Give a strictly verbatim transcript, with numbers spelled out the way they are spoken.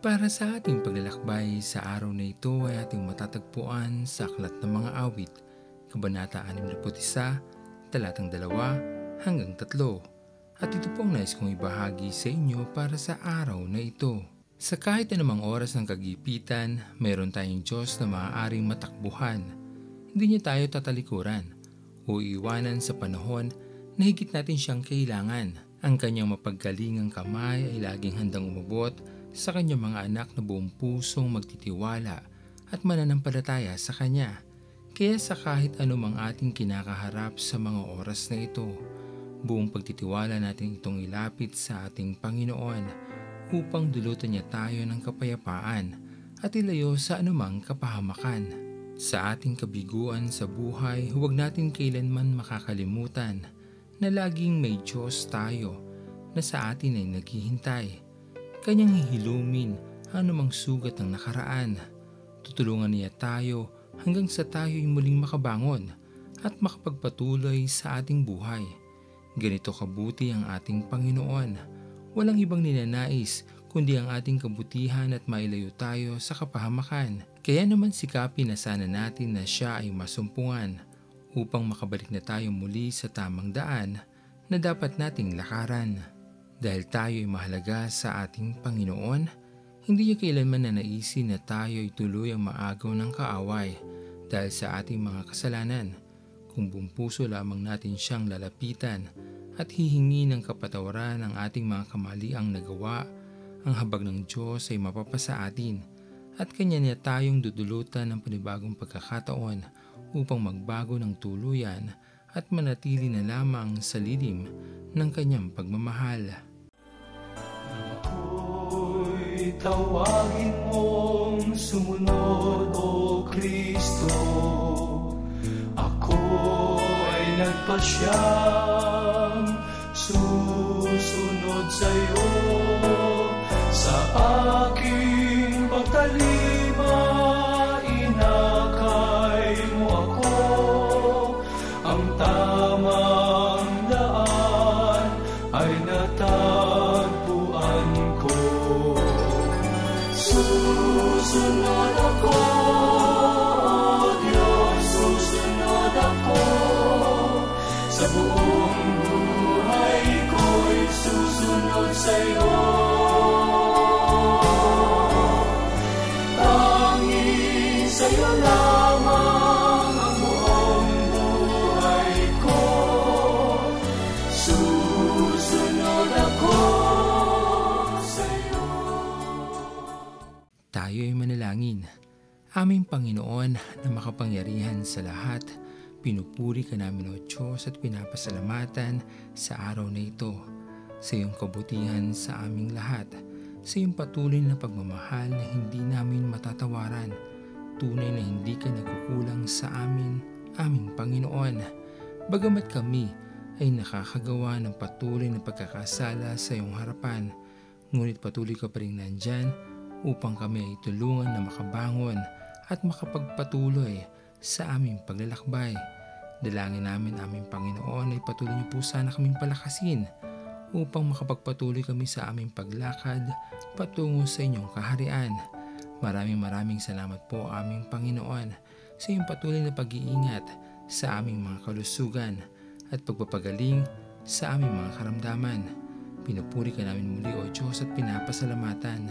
Para sa ating paglalakbay sa araw na ito ay ating matatagpuan sa Aklat ng Mga Awit, Kabanata sixty-one, talatang two hanggang three. At ito po ang nais kong ibahagi sa inyo para sa araw na ito. Sa kahit anumang oras ng kagipitan, mayroon tayong Diyos na maaaring matakbuhan. Hindi niya tayo tatalikuran o iiwanan sa panahon na higit natin siyang kailangan. Ang kanyang mapaggalingang kamay ay laging handang umabot sa kanyang mga anak na buong pusong magtitiwala at mananampalataya sa kanya. Kaya sa kahit anumang ating kinakaharap sa mga oras na ito, buong pagtitiwala natin itong ilapit sa ating Panginoon upang dulutan niya tayo ng kapayapaan at ilayo sa anumang kapahamakan. Sa ating kabiguan sa buhay, huwag natin kailanman makakalimutan na laging may Diyos tayo na sa atin ay naghihintay. Kanyang hihilumin anumang sugat ng nakaraan. Tutulungan niya tayo hanggang sa tayo'y muling makabangon at makapagpatuloy sa ating buhay. Ganito kabuti ang ating Panginoon. Walang ibang ninanais kundi ang ating kabutihan at mailayo tayo sa kapahamakan. Kaya naman sikapin na sana natin na siya ay masumpungan upang makabalik na tayo muli sa tamang daan na dapat nating lakaran. Dahil tayo ay mahalaga sa ating Panginoon, hindi niya kailanman nanaisin na tayo ay tuloy ang maagaw ng kaaway dahil sa ating mga kasalanan. Kung buong puso lamang natin siyang lalapitan at hihingi ng kapatawaran ang ating mga kamaliang nagawa, ang habag ng Diyos ay mapapasa atin at kanya niya tayong dudulutan ng panibagong pagkakataon upang magbago ng tuluyan at manatili na lamang sa lilim ng kanyang pagmamahal. Tawagin mong sumunod, O Kristo. Ako ay nagpasyang susunod sa iyo. Sa aking pagtalima, inakay mo ako ang tamang daan ay natagpuan ko. Susunod ako, Diyos, susunod ako. Sa buong buhay ko'y susunod sa iyo. Tanging sa iyo lamang ang buong buhay ko. Susunod ako sa iyo. Tayo ay manalangin. Aming Panginoon na makapangyarihan sa lahat, pinupuri ka namin, O Diyos, at pinapasalamatan sa araw na ito. Sa iyong kabutihan sa aming lahat, sa iyong patuloy na pagmamahal na hindi namin matatawaran, tunay na hindi ka nagkukulang sa amin, aming Panginoon. Bagamat kami ay nakakagawa ng patuloy na pagkakasala sa iyong harapan, ngunit patuloy ka pa rin nandyan upang kami ay tulungan na makabangon at makapagpatuloy sa aming paglalakbay. Dalangin namin, aming Panginoon, ay patuloy niyo po sana kaming palakasin upang makapagpatuloy kami sa aming paglakad patungo sa inyong kaharian. Maraming maraming salamat po, aming Panginoon, sa iyong patuloy na pag-iingat sa aming mga kalusugan at pagpapagaling sa aming mga karamdaman. Pinupuri ka namin muli, O Diyos, at pinapasalamatan.